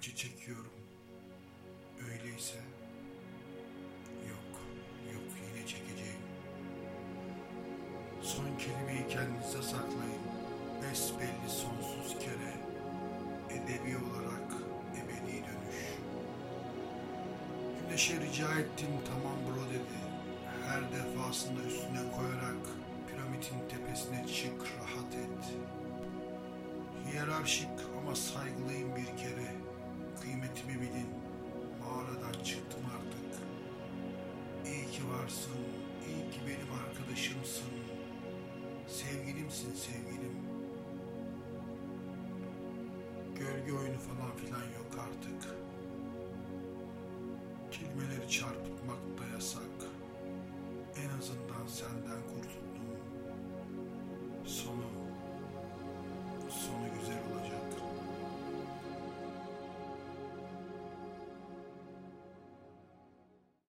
acı çekiyorum. Öyleyse yok yine çekeceğim. Son kelimeyi kendinize saklayın. Besbelli sonsuz kere edebi olarak ebedi dönüş. Güneşe rica ettim, tamam bro dedi. Her defasında üstüne koyarak piramidin tepesine çık, rahat et. Hiyerarşik ama saygılıyım bir kere. Kıymetimi bilin. Mağaradan çıktım artık. İyi ki varsın. İyi ki benim arkadaşımsın. Sevgilimsin sevgilim. Gölge oyunu falan filan yok artık. Kelimeleri çarpıtmak da yasak. En azından senden kurtuldum. Sonu güzel.